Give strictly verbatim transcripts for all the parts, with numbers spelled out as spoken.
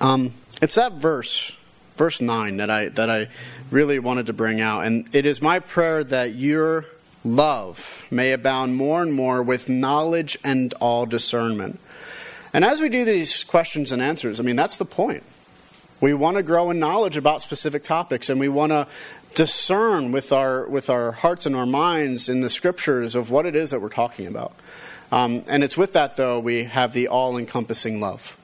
Um, it's that verse, verse nine, that I that I really wanted to bring out. And it is my prayer that your love may abound more and more with knowledge and all discernment. And as we do these questions and answers, I mean, that's the point. We want to grow in knowledge about specific topics, and we want to discern with our with our hearts and our minds in the scriptures of what it is that we're talking about. Um, and it's with that, though, we have the all-encompassing love.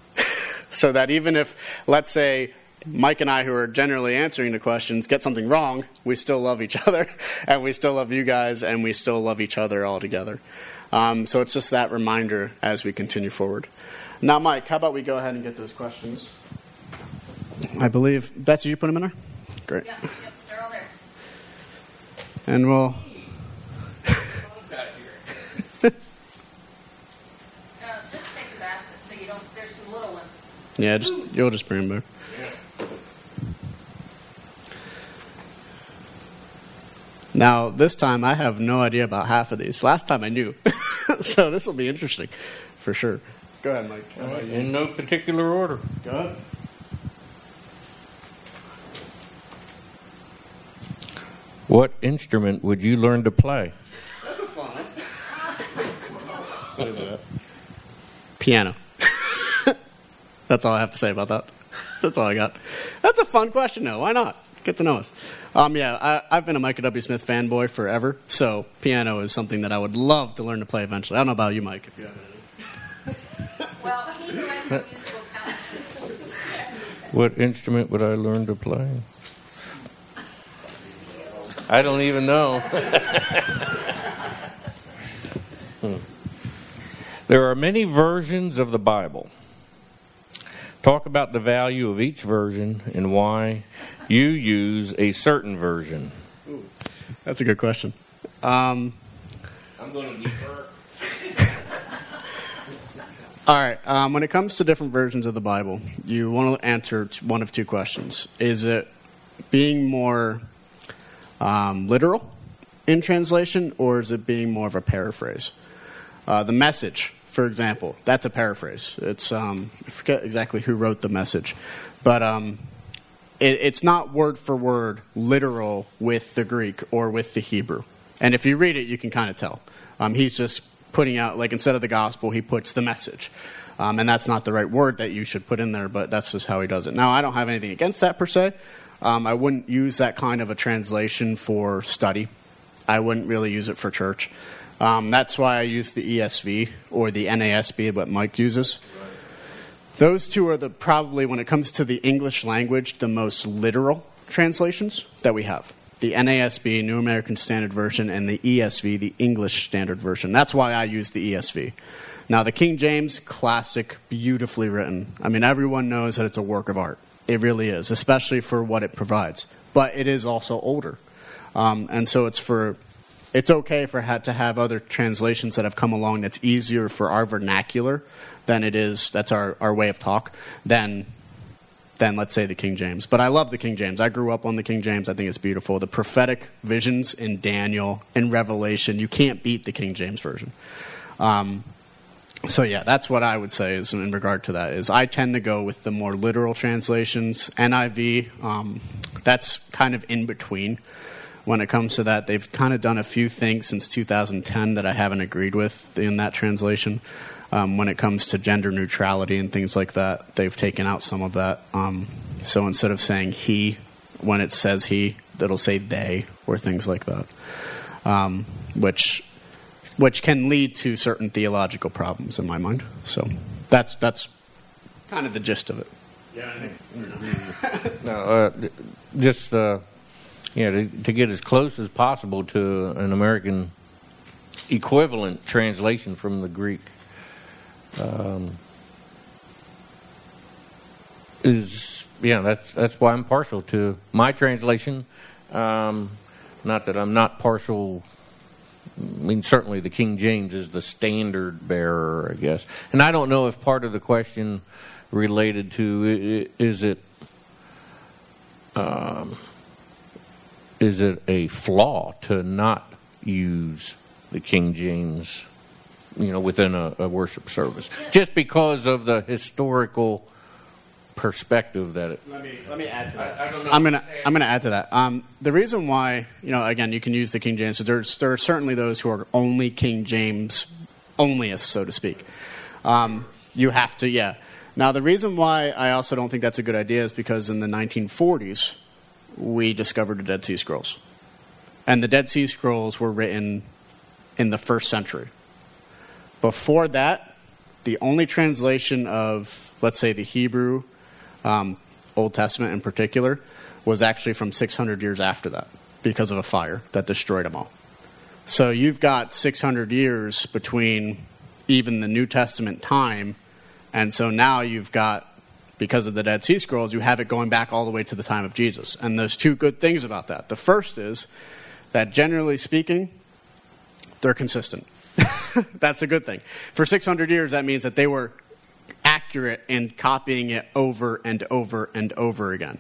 So that even if, let's say, Mike and I, who are generally answering the questions, get something wrong, we still love each other, and we still love you guys, and we still love each other all together. Um, so it's just that reminder as we continue forward. Now, Mike, how about we go ahead and get those questions? I believe, Betsy, did you put them in there? Great. Yeah, yep, they're all there. And we'll... Yeah, just you'll just bring them back. Yeah. Now, this time I have no idea about half of these. Last time I knew. So this will be interesting, for sure. Go ahead, Mike. Well, in no particular order. Go ahead. What instrument would you learn to play? That's a fun one. Play that. Piano. That's all I have to say about that. That's all I got. That's a fun question, though. Why not? Get to know us. Um, yeah, I, I've been a Michael W. Smith fanboy forever, so piano is something that I would love to learn to play eventually. I don't know about you, Mike, if you have any. Well, he who has no musical talent. What instrument would I learn to play? I don't even know. hmm. There are many versions of the Bible. Talk about the value of each version and why you use a certain version. Ooh, that's a good question. Um, I'm going to defer. All right. Um, when it comes to different versions of the Bible, you want to answer one of two questions. Is it being more um, literal in translation, or is it being more of a paraphrase? Uh, the Message, for example, that's a paraphrase. It's um, I forget exactly who wrote The Message, but um, it, it's not word for word literal with the Greek or with the Hebrew. And if you read it, you can kind of tell. Um, he's just putting out, like, instead of the gospel, he puts the message. Um, and that's not the right word that you should put in there, but that's just how he does it. Now, I don't have anything against that per se. Um, I wouldn't use that kind of a translation for study. I wouldn't really use it for church. Um, that's why I use the E S V or the N A S B, what Mike uses. Right. Those two are the probably, when it comes to the English language, the most literal translations that we have. The N A S B, New American Standard Version, and the E S V, the English Standard Version. That's why I use the E S V. Now, the King James, classic, beautifully written. I mean, everyone knows that it's a work of art. It really is, especially for what it provides. But it is also older. Um, and so it's for... It's okay for had to have other translations that have come along that's easier for our vernacular than it is, that's our, our way of talk, than, than, let's say, the King James. But I love the King James. I grew up on the King James. I think it's beautiful. The prophetic visions in Daniel, in Revelation, you can't beat the King James Version. Um, so, yeah, that's what I would say is in regard to that, is I tend to go with the more literal translations. N I V, um, that's kind of in between. When it comes to that, they've kind of done a few things since two thousand ten that I haven't agreed with in that translation. Um, when it comes to gender neutrality and things like that, they've taken out some of that. Um, so instead of saying he, when it says he, it'll say they or things like that, um, which which can lead to certain theological problems in my mind. So that's that's kind of the gist of it. Yeah, I think. no, uh, just... Uh... Yeah, to, to get as close as possible to an American equivalent translation from the Greek um, is, yeah, that's that's why I'm partial to my translation. Um, not that I'm not partial. I mean, certainly the King James is the standard bearer, I guess. And I don't know if part of the question related to is it. Um, Is it a flaw to not use the King James, you know, within a, a worship service? Just because of the historical perspective that it... Let me, let me add to that. I, I don't know I'm going to I'm going to add to that. Um, the reason why, you know, again, you can use the King James. So there's, there are certainly those who are only King James onlyists, so to speak. Um, you have to, yeah. Now, the reason why I also don't think that's a good idea is because in the nineteen forties, we discovered the Dead Sea Scrolls. And the Dead Sea Scrolls were written in the first century. Before that, the only translation of, let's say, the Hebrew um, Old Testament in particular was actually from six hundred years after that because of a fire that destroyed them all. So you've got six hundred years between even the New Testament time, and so now you've got, because of the Dead Sea Scrolls, you have it going back all the way to the time of Jesus. And there's two good things about that. The first is that, generally speaking, they're consistent. That's a good thing. For six hundred years, that means that they were accurate in copying it over and over and over again.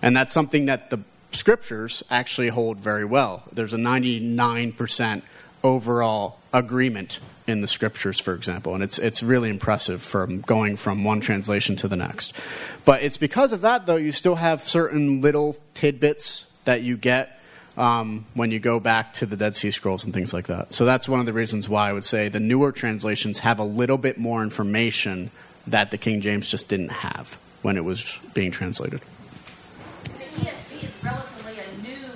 And that's something that the scriptures actually hold very well. There's a ninety-nine percent overall agreement in the scriptures, for example. And it's it's really impressive from going from one translation to the next. But it's because of that, though, you still have certain little tidbits that you get um, when you go back to the Dead Sea Scrolls and things like that. So that's one of the reasons why I would say the newer translations have a little bit more information that the King James just didn't have when it was being translated. The E S V is relatively a new...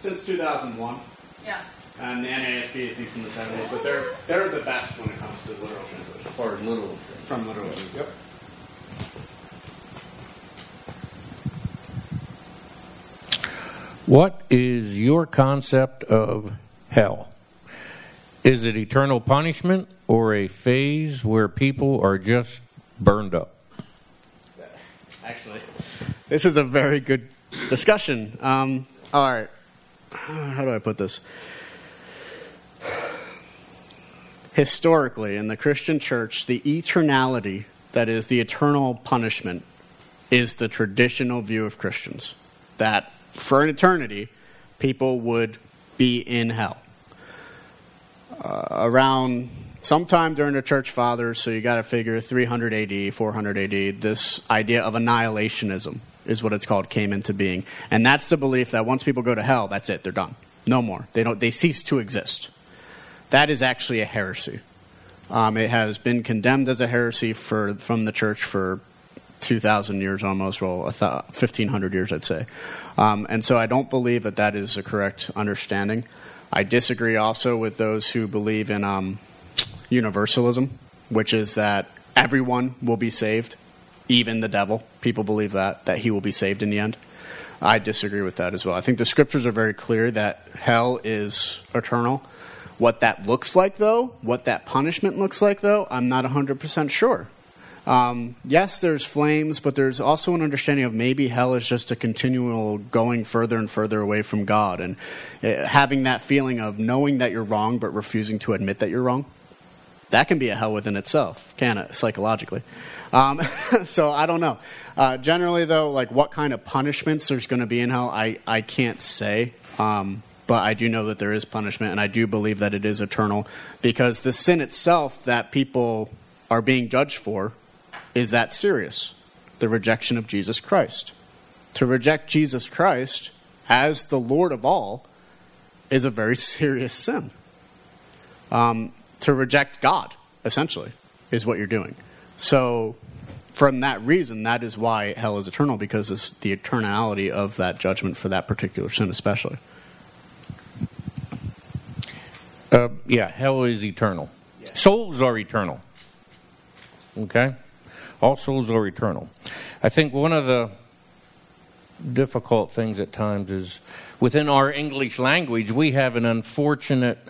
Since two thousand one. Yeah. And the N A S B is new from the seventies, but they're they're the best when it comes to literal translation. Or literal. From literal. Yep. What is your concept of hell? Is it eternal punishment or a phase where people are just burned up? Actually, this is a very good discussion. Um, all right. How do I put this? Historically, in the Christian church, the eternality, that is, the eternal punishment, is the traditional view of Christians. That for an eternity, people would be in hell. Uh, around sometime during the church fathers, so you got to figure three hundred A D, four hundred A D, this idea of annihilationism is what it's called, came into being. And that's the belief that once people go to hell, that's it, they're done. No more. They don't. They cease to exist. That is actually a heresy. Um, it has been condemned as a heresy for from the church for two thousand years almost, well, fifteen hundred years, I'd say. Um, and so I don't believe that that is a correct understanding. I disagree also with those who believe in um, universalism, which is that everyone will be saved, even the devil. People believe that, that he will be saved in the end. I disagree with that as well. I think the scriptures are very clear that hell is eternal. What that looks like, though, what that punishment looks like, though, I'm not one hundred percent sure. Um, yes, there's flames, but there's also an understanding of maybe hell is just a continual going further and further away from God, and uh, having that feeling of knowing that you're wrong but refusing to admit that you're wrong. That can be a hell within itself, can it, psychologically? Um, so I don't know. Uh, generally, though, like what kind of punishments there's going to be in hell, I, I can't say. Um But I do know that there is punishment, and I do believe that it is eternal, because the sin itself that people are being judged for is that serious, the rejection of Jesus Christ. To reject Jesus Christ as the Lord of all is a very serious sin. Um, to reject God, essentially, is what you're doing. So from that reason, that is why hell is eternal, because it's the eternality of that judgment for that particular sin especially. Uh, yeah, hell is eternal. Yeah. Souls are eternal. Okay? All souls are eternal. I think one of the difficult things at times is within our English language, we have an unfortunate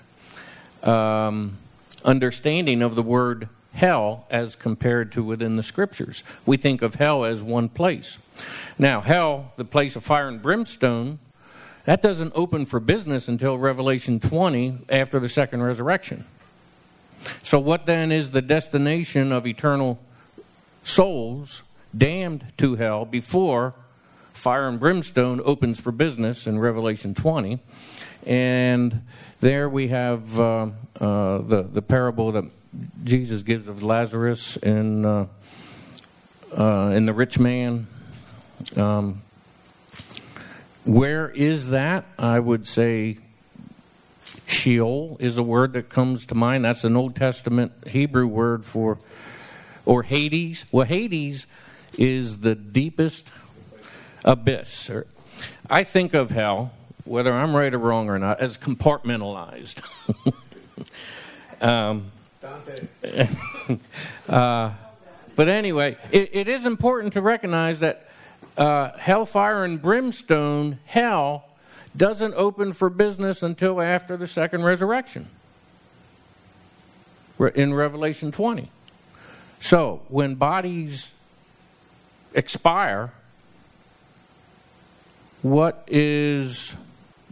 um, understanding of the word hell as compared to within the scriptures. We think of hell as one place. Now, hell, the place of fire and brimstone, that doesn't open for business until Revelation twenty after the second resurrection. So what then is the destination of eternal souls damned to hell before fire and brimstone opens for business in Revelation twenty? And there we have uh, uh, the, the parable that Jesus gives of Lazarus in uh, uh, and the rich man. Um, where is that? I would say Sheol is a word that comes to mind. That's an Old Testament Hebrew word for, or Hades. Well, Hades is the deepest abyss. I think of hell, whether I'm right or wrong or not, as compartmentalized. um, Dante. uh, but anyway, it, it is important to recognize that uh, hellfire and brimstone, hell, doesn't open for business until after the second resurrection in Revelation twenty. So when bodies expire, what is,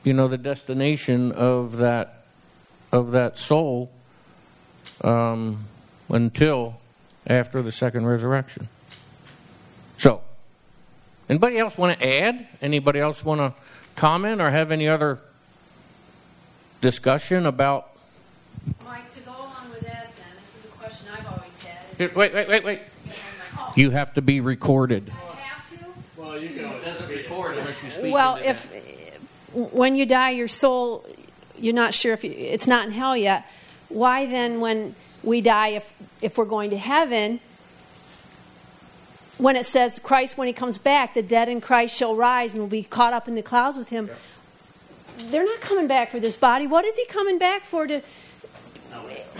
you know, the destination of that of that soul um, until after the second resurrection? So, anybody else want to add? Anybody else want to comment or have any other discussion about? Mike, to go along with that, then, this is a question I've always had. Here, wait, wait, wait, wait. Oh. You have to be recorded. I have to? Well, you can. It doesn't record unless you speak. Well, if that. When you die, your soul, you're not sure if you, it's not in hell yet. Why then, when we die, if if we're going to heaven, when it says Christ, when he comes back, the dead in Christ shall rise and will be caught up in the clouds with him. Yeah. They're not coming back for this body. What is he coming back for? To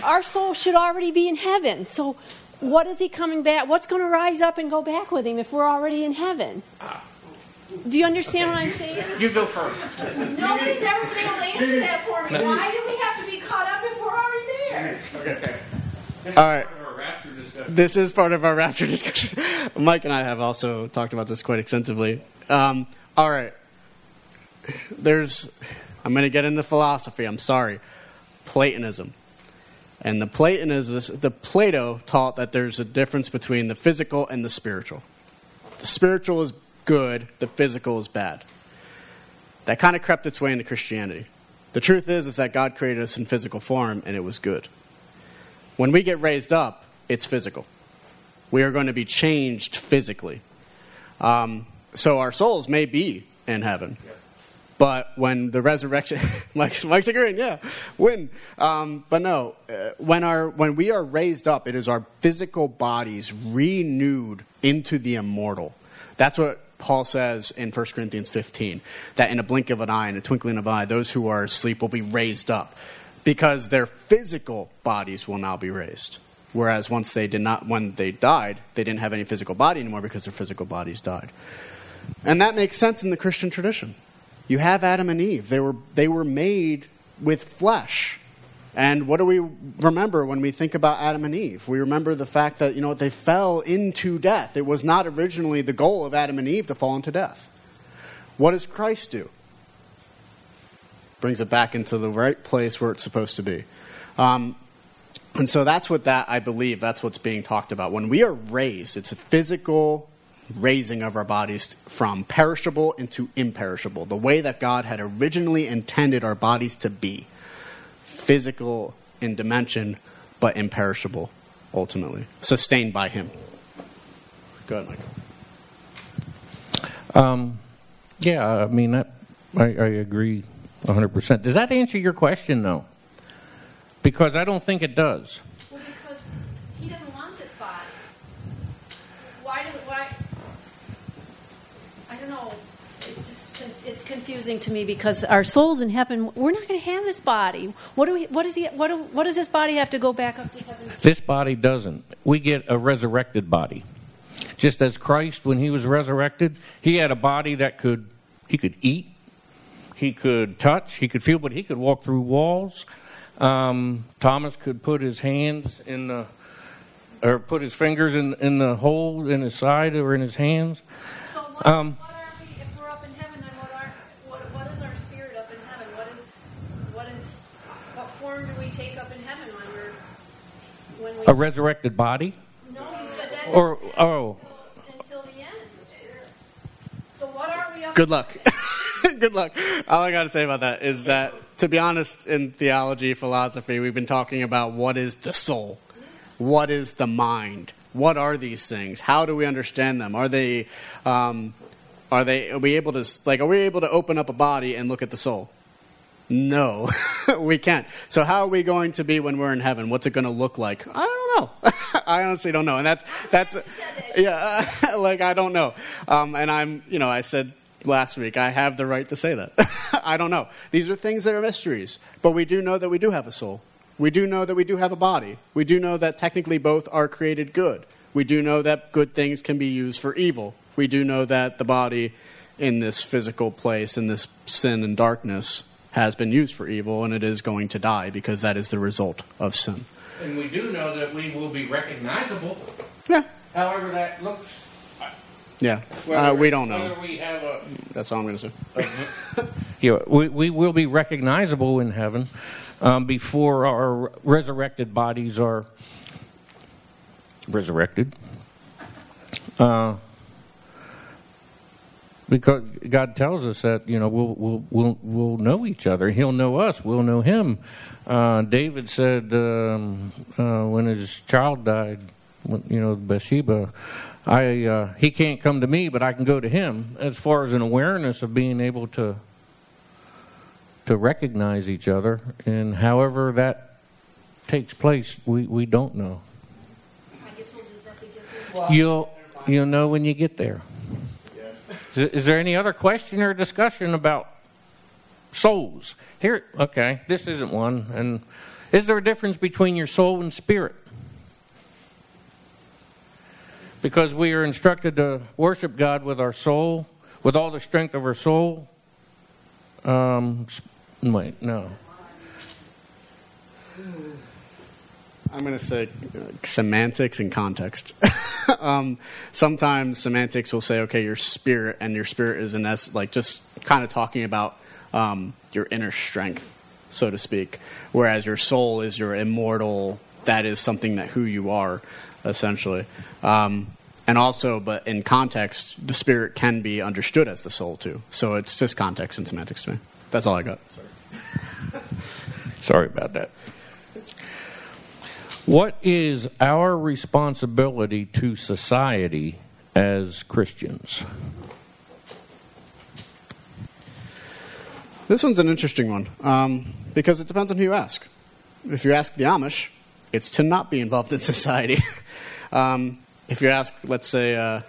our soul should already be in heaven. So what is he coming back? What's going to rise up and go back with him if we're already in heaven? Ah. Do you understand okay. what I'm saying? You go first. Nobody's ever been able to answer that for me. No. Why do we have to be caught up if we're already there? Okay. okay. All right. This is part of our rapture discussion. Mike and I have also talked about this quite extensively. Um, all right. There's, I'm going to get into philosophy. I'm sorry. Platonism. And the Platonism, the Plato taught that there's a difference between the physical and the spiritual. The spiritual is good. The physical is bad. That kind of crept its way into Christianity. The truth is, is that God created us in physical form and it was good. When we get raised up, it's physical. We are going to be changed physically. Um, so our souls may be in heaven. Yeah. But when the resurrection... Mike's, Mike's agreeing, yeah. When, um, but no, uh, when, our, when we are raised up, it is our physical bodies renewed into the immortal. That's what Paul says in First Corinthians fifteen, that in a blink of an eye, in a twinkling of an eye, those who are asleep will be raised up because their physical bodies will now be raised. Whereas once they did not, when they died, they didn't have any physical body anymore because their physical bodies died. And that makes sense in the Christian tradition. You have Adam and Eve. They were, they were made with flesh. And what do we remember when we think about Adam and Eve? We remember the fact that, you know, they fell into death. It was not originally the goal of Adam and Eve to fall into death. What does Christ do? Brings it back into the right place where it's supposed to be. Um, And so that's what that, I believe, that's what's being talked about. When we are raised, it's a physical raising of our bodies from perishable into imperishable, the way that God had originally intended our bodies to be, physical in dimension, but imperishable, ultimately, sustained by him. Go ahead, Michael. Um, yeah, I mean, that, I, I agree one hundred percent. Does that answer your question, though? Because I don't think it does. Well, because he doesn't want this body. Why do why? I don't know. It just it's confusing to me because our soul's in heaven. We're not going to have this body. What do we? What does he? What do, What does this body have to go back up to heaven? This body doesn't. We get a resurrected body, just as Christ, when he was resurrected, he had a body that could he could eat, he could touch, he could feel, but he could walk through walls. Um, Thomas could put his hands in the, or put his fingers in, in the hole in his side or in his hands. So what, um, what are we, if we're up in heaven, then what are, what, what is our spirit up in heaven? What is, what is, what form do we take up in heaven when we're, when we... A resurrected body? No, you said that. Or, oh. Until, until the end. So what are we up... Good luck. Good luck. All I got to say about that is that, to be honest, in theology, philosophy, we've been talking about what is the soul, what is the mind, what are these things? How do we understand them? Are they, um, are they? Are we able to like? Are we able to open up a body and look at the soul? No, we can't. So how are we going to be when we're in heaven? What's it going to look like? I don't know. I honestly don't know. And that's that's yeah. Uh, like I don't know. Um, and I'm you know I said. Last week, I have the right to say that. I don't know. These are things that are mysteries, but we do know that we do have a soul. We do know that we do have a body. We do know that technically both are created good. We do know that good things can be used for evil. We do know that the body in this physical place, in this sin and darkness, has been used for evil, and it is going to die because that is the result of sin. And we do know that we will be recognizable. Yeah. However that looks. Yeah, whether, uh, we don't know. We have a, That's all I'm going to say. Uh-huh. yeah, we, we will be recognizable in heaven um, before our resurrected bodies are resurrected. Uh, because God tells us that you know we'll we'll we'll, we'll know each other. He'll know us. We'll know Him. Uh, David said um, uh, when his child died, you know, Bathsheba. I uh, he can't come to me, but I can go to him. As far as an awareness of being able to to recognize each other, and however that takes place, we, we don't know. I guess we'll just have to get there. You'll you'll know when you get there. Yeah. Is there any other question or discussion about souls? Here, okay, this isn't one. And is there a difference between your soul and spirit? Because we are instructed to worship God with our soul, with all the strength of our soul. Um, wait, no. I'm going to say uh, semantics and context. um, sometimes semantics will say, okay, your spirit, and your spirit is in essence, like just kind of talking about um, your inner strength, so to speak. Whereas your soul is your immortal, that is something that who you are. Essentially. Um, and also, but in context, the spirit can be understood as the soul, too. So it's just context and semantics to me. That's all I got. Sorry, Sorry about that. What is our responsibility to society as Christians? This one's an interesting one, um, because it depends on who you ask. If you ask the Amish, it's to not be involved in society. Um, if you ask, let's say, uh,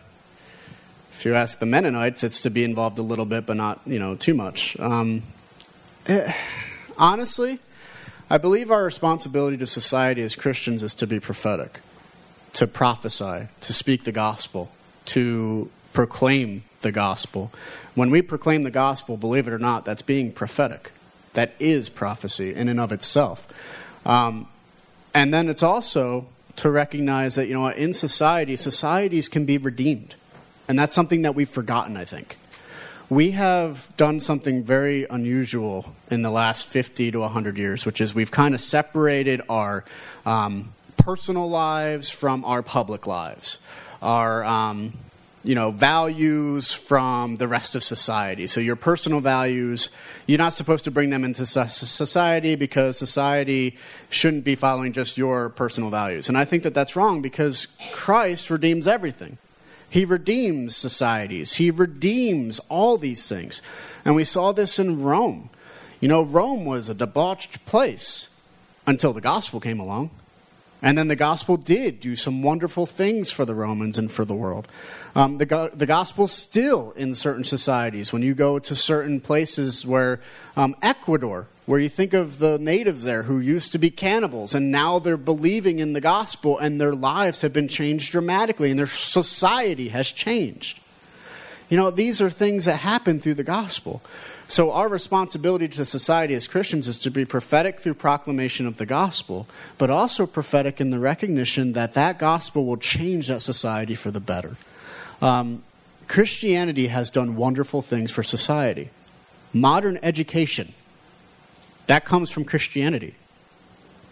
if you ask the Mennonites, it's to be involved a little bit, but not, you know, too much. Um, it, honestly, I believe our responsibility to society as Christians is to be prophetic, to prophesy, to speak the gospel, to proclaim the gospel. When we proclaim the gospel, believe it or not, that's being prophetic. That is prophecy in and of itself. Um, and then it's also to recognize that, you know, in society, societies can be redeemed. And that's something that we've forgotten, I think. We have done something very unusual in the last fifty to one hundred years, which is we've kind of separated our um, personal lives from our public lives, our, um, you know, values from the rest of society. So your personal values, you're not supposed to bring them into society because society shouldn't be following just your personal values. And I think that that's wrong because Christ redeems everything. He redeems societies. He redeems all these things. And we saw this in Rome. You know, Rome was a debauched place until the gospel came along. And then the gospel did do some wonderful things for the Romans and for the world. Um, the, go- the gospel still in certain societies. When you go to certain places where um, Ecuador, where you think of the natives there who used to be cannibals, and now they're believing in the gospel, and their lives have been changed dramatically, and their society has changed. You know, these are things that happen through the gospel. So our responsibility to society as Christians is to be prophetic through proclamation of the gospel, but also prophetic in the recognition that that gospel will change that society for the better. Um, Christianity has done wonderful things for society. Modern education, that comes from Christianity.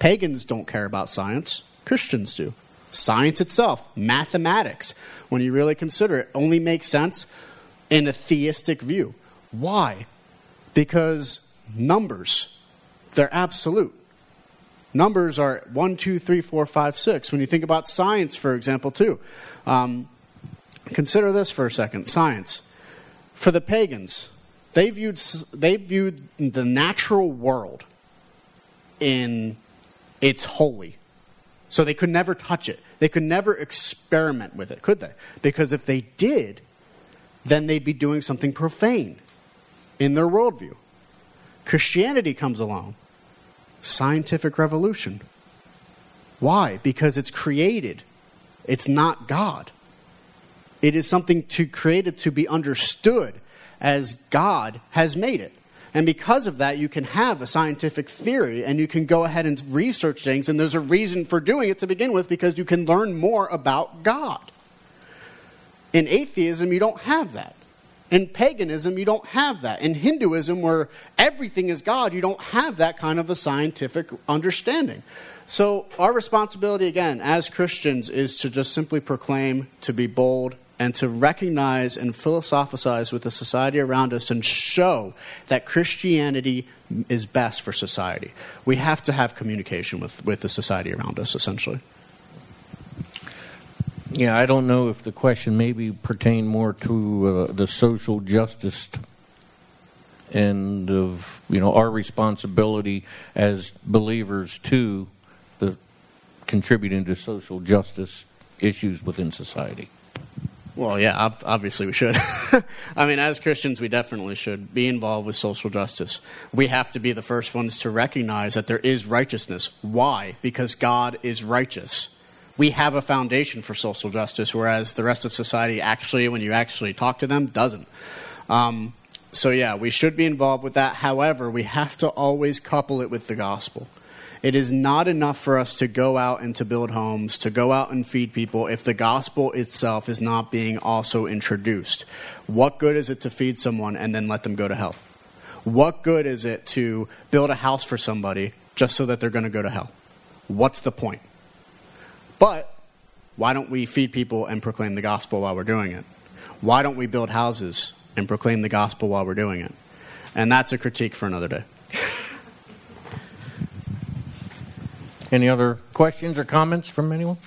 Pagans don't care about science. Christians do. Science itself, mathematics, when you really consider it, only makes sense in a theistic view. Why? Because numbers, they're absolute. numbers are one, two, three, four, five, six. When you think about science, for example, too. Um, consider this for a second. Science. For the pagans, they viewed they viewed the natural world in its holy. So they could never touch it. They could never experiment with it, could they? Because if they did, then they'd be doing something profane in their worldview. Christianity comes along. Scientific revolution. Why? Because it's created. It's not God. It is something to created to be understood as God has made it. And because of that, you can have a scientific theory and you can go ahead and research things, and there's a reason for doing it to begin with, because you can learn more about God. In atheism, you don't have that. In paganism, you don't have that. In Hinduism, where everything is God, you don't have that kind of a scientific understanding. So our responsibility, again, as Christians, is to just simply proclaim, to be bold, and to recognize and philosophize with the society around us and show that Christianity is best for society. We have to have communication with, with the society around us, essentially. Yeah, I don't know if the question maybe pertained more to uh, the social justice end of, you know, our responsibility as believers to the contributing to social justice issues within society. Well, yeah, obviously we should. I mean, as Christians, we definitely should be involved with social justice. We have to be the first ones to recognize that there is righteousness. Why? Because God is righteous. We have a foundation for social justice, whereas the rest of society actually, when you actually talk to them, doesn't. Um, so, yeah, we should be involved with that. However, we have to always couple it with the gospel. It is not enough for us to go out and to build homes, to go out and feed people, if the gospel itself is not being also introduced. What good is it to feed someone and then let them go to hell? What good is it to build a house for somebody just so that they're going to go to hell? What's the point? But why don't we feed people and proclaim the gospel while we're doing it? Why don't we build houses and proclaim the gospel while we're doing it? And that's a critique for another day. Any other questions or comments from anyone?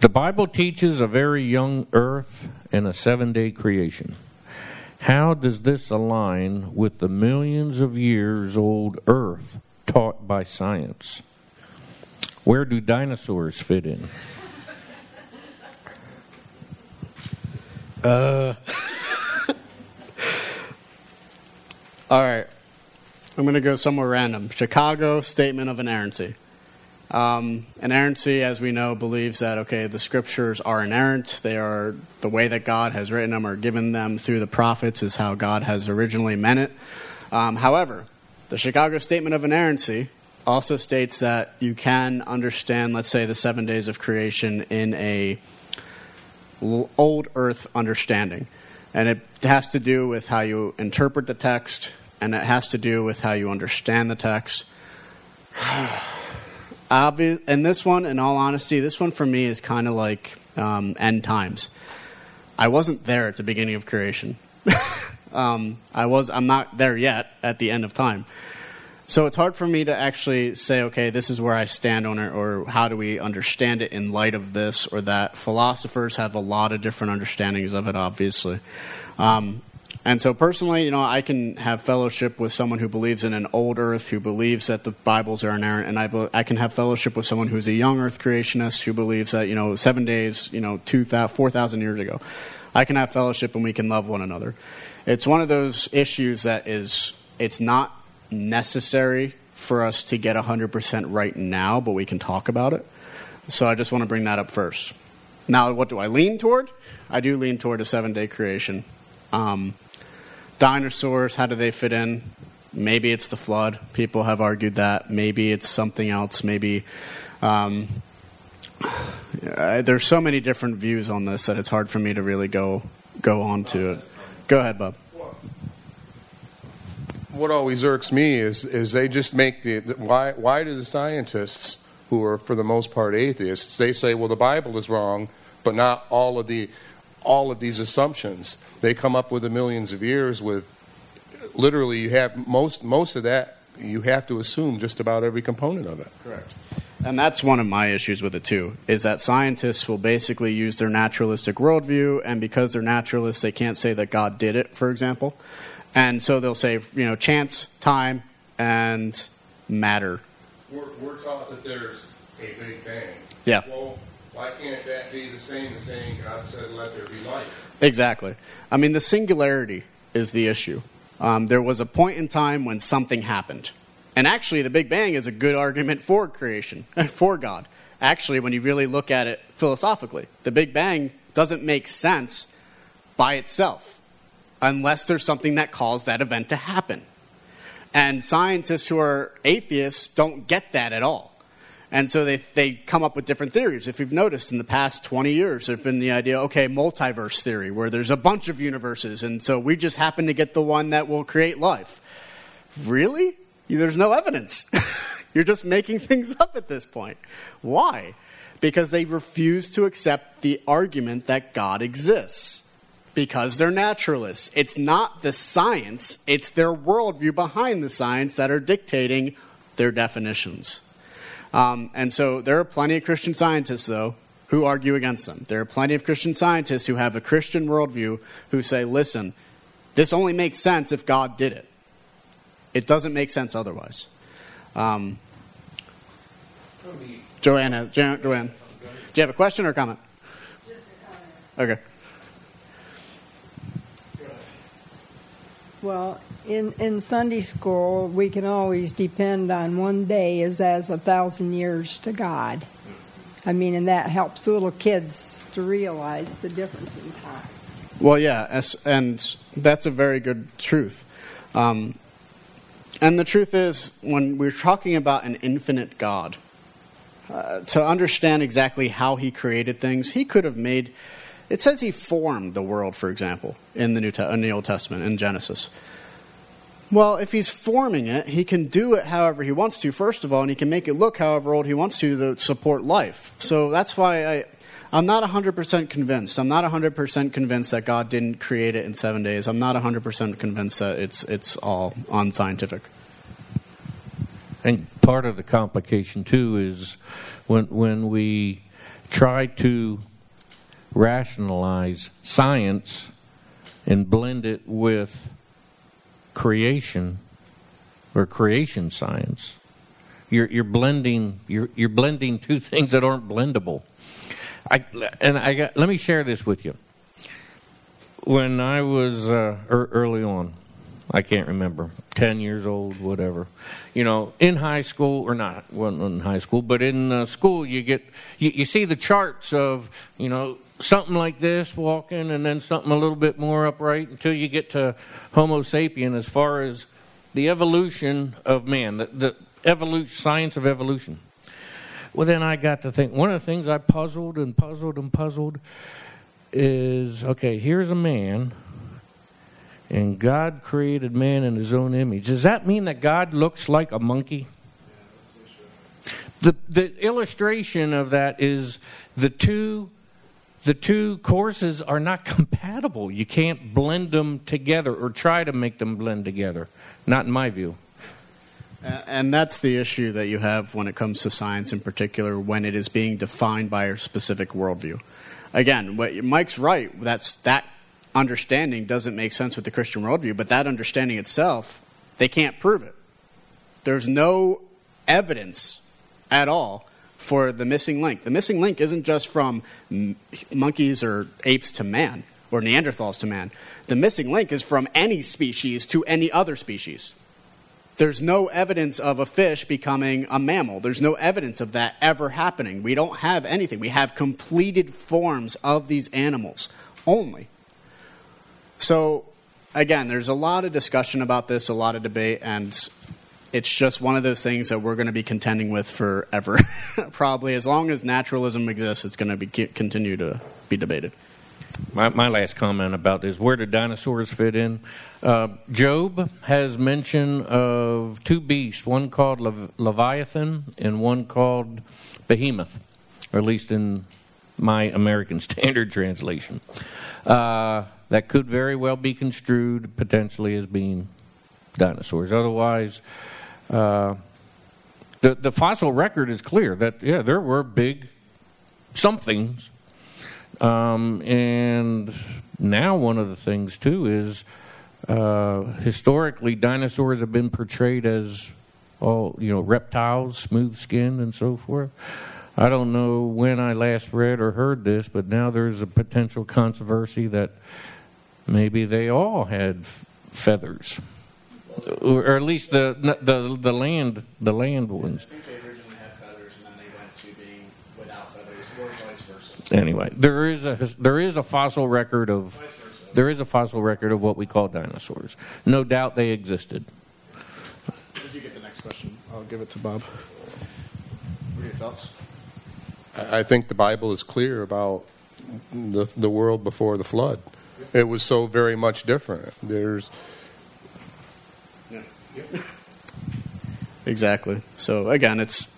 The Bible teaches a very young earth and a seven-day creation. How does this align with the millions of years old earth taught by science? Where do dinosaurs fit in? Uh... All right, I'm going to go somewhere random. Chicago Statement of Inerrancy. Um, inerrancy, as we know, believes that, okay, the scriptures are inerrant. They are the way that God has written them or given them through the prophets is how God has originally meant it. Um, however, the Chicago Statement of Inerrancy also states that you can understand, let's say, the seven days of creation in a old earth understanding. And it has to do with how you interpret the text, and it has to do with how you understand the text. Obvi- and this one, in all honesty, this one for me is kind of like um, end times. I wasn't there at the beginning of creation. um, I was. I'm not there yet at the end of time. So it's hard for me to actually say, okay, this is where I stand on it, or how do we understand it in light of this or that. Philosophers have a lot of different understandings of it, obviously. Um, and so personally, you know, I can have fellowship with someone who believes in an old earth, who believes that the Bibles are inerrant, and I, be- I can have fellowship with someone who's a young earth creationist who believes that, you know, seven days, you know, four thousand years ago. I can have fellowship and we can love one another. It's one of those issues that is, it's not necessary for us to get one hundred percent right now, but we can talk about it. So I just want to bring that up first. Now, what do I lean toward? I do lean toward a seven-day creation. Um, dinosaurs, how do they fit in? Maybe it's the flood. People have argued that. Maybe it's something else. Maybe um, uh, there's so many different views on this that it's hard for me to really go go on to it. Go ahead, Bob. What always irks me is is they just make the, why why do the scientists, who are for the most part atheists, they say, well, the Bible is wrong, but not all of the all of these assumptions. They come up with the millions of years with literally you have most most of that. You have to assume just about every component of it. Correct. And that's one of my issues with it, too, is that scientists will basically use their naturalistic worldview, and because they're naturalists, they can't say that God did it, for example. And so they'll say, you know, chance, time, and matter. We're, we're taught that there's a big bang. Yeah. Well, why can't that be the same as saying God said, let there be light? Exactly. I mean, the singularity is the issue. Um, there was a point in time when something happened. And actually, the Big Bang is a good argument for creation, for God. Actually, when you really look at it philosophically, the Big Bang doesn't make sense by itself unless there's something that caused that event to happen. And scientists who are atheists don't get that at all. And so they, they come up with different theories. If you've noticed, in the past twenty years, there have been the idea, okay, multiverse theory, where there's a bunch of universes, and so we just happen to get the one that will create life. Really? There's no evidence. You're just making things up at this point. Why? Because they refuse to accept the argument that God exists. Because they're naturalists. It's not the science, it's their worldview behind the science that are dictating their definitions. Um, and so there are plenty of Christian scientists, though, who argue against them. There are plenty of Christian scientists who have a Christian worldview who say, listen, this only makes sense if God did it. It doesn't make sense otherwise. Um, Joanna, jo- Joanne, do you have a question or comment? Just a comment. Okay. Well, in, in Sunday school, we can always depend on one day is as a thousand years to God. I mean, and that helps little kids to realize the difference in time. Well, yeah, and that's a very good truth. Um, and the truth is, when we're talking about an infinite God, uh, to understand exactly how he created things, he could have made... It says he formed the world, for example, in the New Te- in the Old Testament, in Genesis. Well, if he's forming it, he can do it however he wants to, first of all, and he can make it look however old he wants to to support life. So that's why I, I'm not one hundred percent convinced. I'm not one hundred percent convinced that God didn't create it in seven days. I'm not one hundred percent convinced that it's it's all unscientific. And part of the complication, too, is when when we try to rationalize science and blend it with creation or creation science. You're you're blending you're you're blending two things that aren't blendable. I and I got, let me share this with you. When I was uh, early on, I can't remember, ten years old, whatever. You know, in high school or not, wasn't in high school, but in uh, school you get you, you see the charts of, you know, something like this walking and then something a little bit more upright until you get to Homo sapien as far as the evolution of man, the, the evolution, science of evolution. Well, then I got to think, one of the things I puzzled and puzzled and puzzled is, okay, here's a man, and God created man in his own image. Does that mean that God looks like a monkey? Yeah, the, the illustration of that is the two... The two courses are not compatible. You can't blend them together or try to make them blend together. Not in my view. And that's the issue that you have when it comes to science in particular, when it is being defined by a specific worldview. Again, what Mike's right. That's, that understanding doesn't make sense with the Christian worldview, but that understanding itself, they can't prove it. There's no evidence at all for the missing link. The missing link isn't just from m- monkeys or apes to man, or Neanderthals to man. The missing link is from any species to any other species. There's no evidence of a fish becoming a mammal. There's no evidence of that ever happening. We don't have anything. We have completed forms of these animals only. So, again, there's a lot of discussion about this, a lot of debate, and it's just one of those things that we're going to be contending with forever. Probably as long as naturalism exists, it's going to be continue to be debated. My, my last comment about this, where do dinosaurs fit in? Uh, Job has mention of two beasts, one called Le- Leviathan and one called Behemoth, or at least in my American Standard Translation. Uh, that could very well be construed potentially as being dinosaurs. Otherwise, uh, the, the fossil record is clear that, yeah, there were big somethings. Um, and now one of the things, too, is uh, historically dinosaurs have been portrayed as all, you know, reptiles, smooth-skinned and so forth. I don't know when I last read or heard this, but now there's a potential controversy that maybe they all had f- feathers, or at least the the the land the land ones. I think they originally had feathers, and then they went to being without feathers, or vice versa. Anyway, there is a there is a fossil record of there is a fossil record of what we call dinosaurs. No doubt they existed. If you get the next question, I'll give it to Bob. What are your thoughts? I think the Bible is clear about the the world before the flood. It was so very much different. There's yeah. Yeah. Exactly. So again, it's.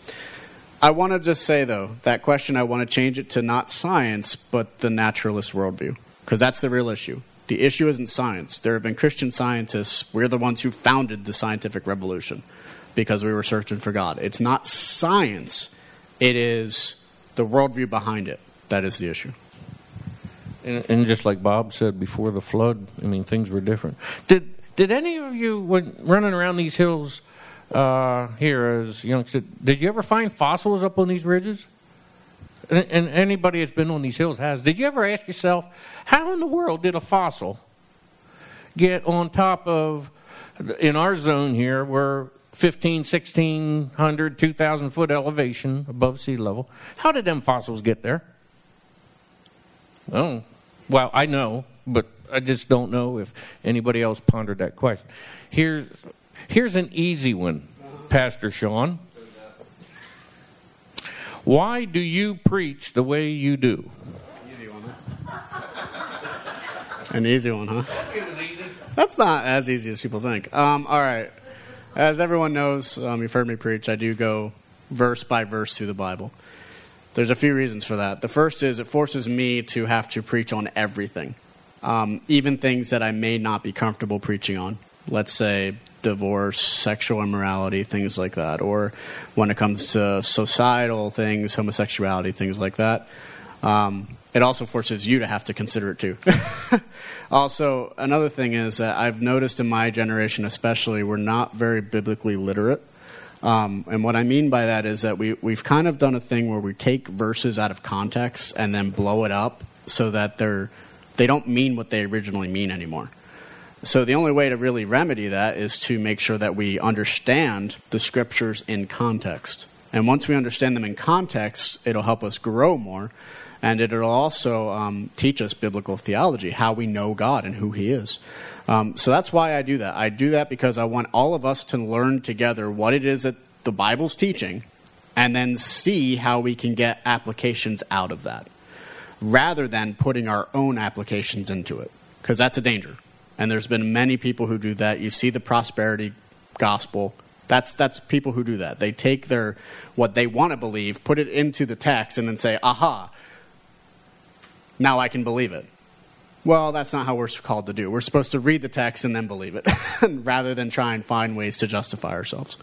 I want to just say though that question. I want to change it to not science, but the naturalist worldview, because that's the real issue. The issue isn't science. There have been Christian scientists. We're the ones who founded the scientific revolution, because we were searching for God. It's not science. It is. The worldview behind it, that is the issue. And, and just like Bob said, before the flood, I mean, things were different. Did did any of you, when running around these hills uh, here as youngsters, did you ever find fossils up on these ridges? And, and anybody that's been on these hills has. Did you ever ask yourself, how in the world did a fossil get on top of, in our zone here, where fifteen, sixteen hundred, two thousand foot elevation above sea level. How did them fossils get there? Oh, well, I know, but I just don't know if anybody else pondered that question. Here's here's an easy one, Pastor Sean. Why do you preach the way you do? Easy one, huh? An easy one, huh? It was easy. That's not as easy as people think. Um, all right. As everyone knows, um, you've heard me preach, I do go verse by verse through the Bible. There's a few reasons for that. The first is it forces me to have to preach on everything, um, even things that I may not be comfortable preaching on. Let's say divorce, sexual immorality, things like that. Or when it comes to societal things, homosexuality, things like that. Um, it also forces you to have to consider it too. Also, another thing is that I've noticed in my generation especially, we're not very biblically literate. Um, and what I mean by that is that we, we've kind of done a thing where we take verses out of context and then blow it up so that they're, they don't mean what they originally mean anymore. So the only way to really remedy that is to make sure that we understand the scriptures in context. And once we understand them in context, it'll help us grow more. And it'll also um, teach us biblical theology, how we know God and who he is. Um, so that's why I do that. I do that because I want all of us to learn together what it is that the Bible's teaching and then see how we can get applications out of that rather than putting our own applications into it, because that's a danger. And there's been many people who do that. You see the prosperity gospel. That's that's people who do that. They take their what they want to believe, put it into the text, and then say, aha, now I can believe it. Well, that's not how we're called to do. We're supposed to read the text and then believe it rather than try and find ways to justify ourselves.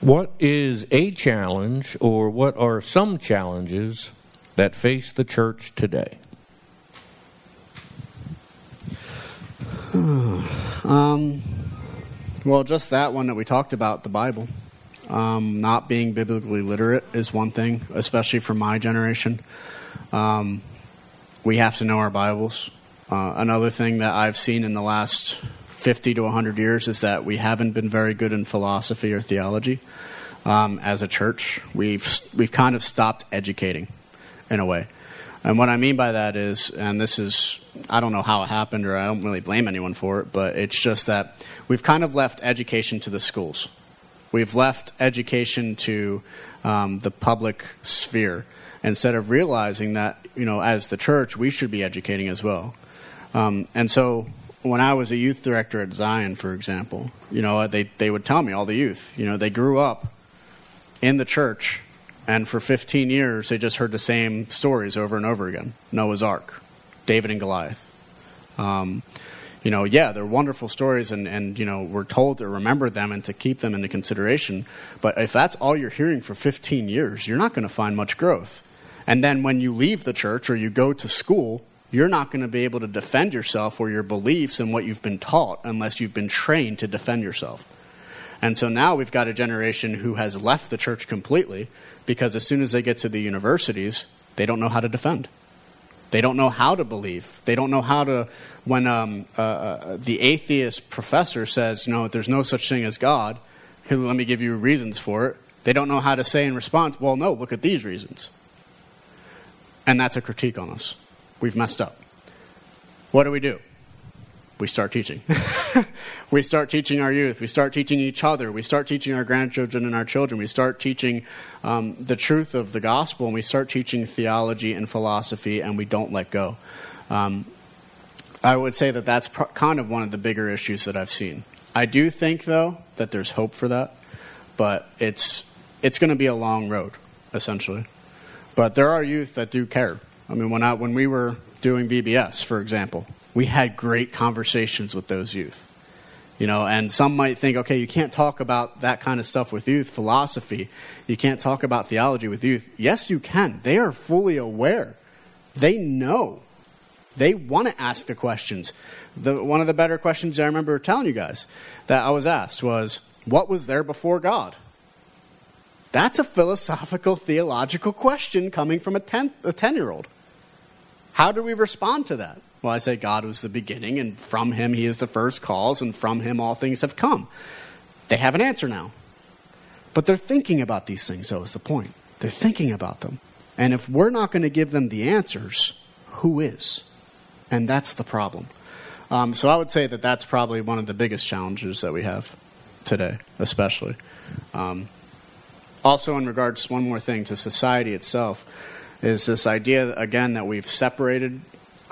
What is a challenge, or what are some challenges that face the church today? um... Well, just that one that we talked about, the Bible. Um, not being biblically literate is one thing, especially for my generation. Um, we have to know our Bibles. Uh, another thing that I've seen in the last fifty to one hundred years is that we haven't been very good in philosophy or theology. Um, as a church, we've we've kind of stopped educating in a way. And what I mean by that is, and this is, I don't know how it happened, or I don't really blame anyone for it, but it's just that we've kind of left education to the schools. We've left education to um, the public sphere instead of realizing that, you know, as the church, we should be educating as well. Um, and so when I was a youth director at Zion, for example, you know, they, they would tell me, all the youth, you know, they grew up in the church, and for fifteen years, they just heard the same stories over and over again. Noah's Ark, David and Goliath. Um, you know, yeah, they're wonderful stories, and, and, you know, we're told to remember them and to keep them into consideration. But if that's all you're hearing for fifteen years, you're not going to find much growth. And then when you leave the church or you go to school, you're not going to be able to defend yourself or your beliefs and what you've been taught unless you've been trained to defend yourself. And so now we've got a generation who has left the church completely because as soon as they get to the universities, they don't know how to defend. They don't know how to believe. They don't know how to, when um, uh, the atheist professor says, you know, there's no such thing as God, here, let me give you reasons for it. They don't know how to say in response, well, no, look at these reasons. And that's a critique on us. We've messed up. What do we do? We start teaching. We start teaching our youth. We start teaching each other. We start teaching our grandchildren and our children. We start teaching um, the truth of the gospel, and we start teaching theology and philosophy, and we don't let go. Um, I would say that that's pro- kind of one of the bigger issues that I've seen. I do think, though, that there's hope for that, but it's it's going to be a long road, essentially. But there are youth that do care. I mean, when I, when we were doing V B S, for example, we had great conversations with those youth, you know, and some might think, okay, you can't talk about that kind of stuff with youth, philosophy. You can't talk about theology with youth. Yes, you can. They are fully aware. They know. They want to ask the questions. The, one of the better questions I remember telling you guys that I was asked was, what was there before God? That's a philosophical, theological question coming from a ten, a ten-year-old. How do we respond to that? Well, I say God was the beginning, and from him he is the first cause, and from him all things have come. They have an answer now. But they're thinking about these things, though, is the point. They're thinking about them. And if we're not going to give them the answers, who is? And that's the problem. Um, so I would say that that's probably one of the biggest challenges that we have today, especially. Um, also in regards, one more thing, to society itself, is this idea, again, that we've separated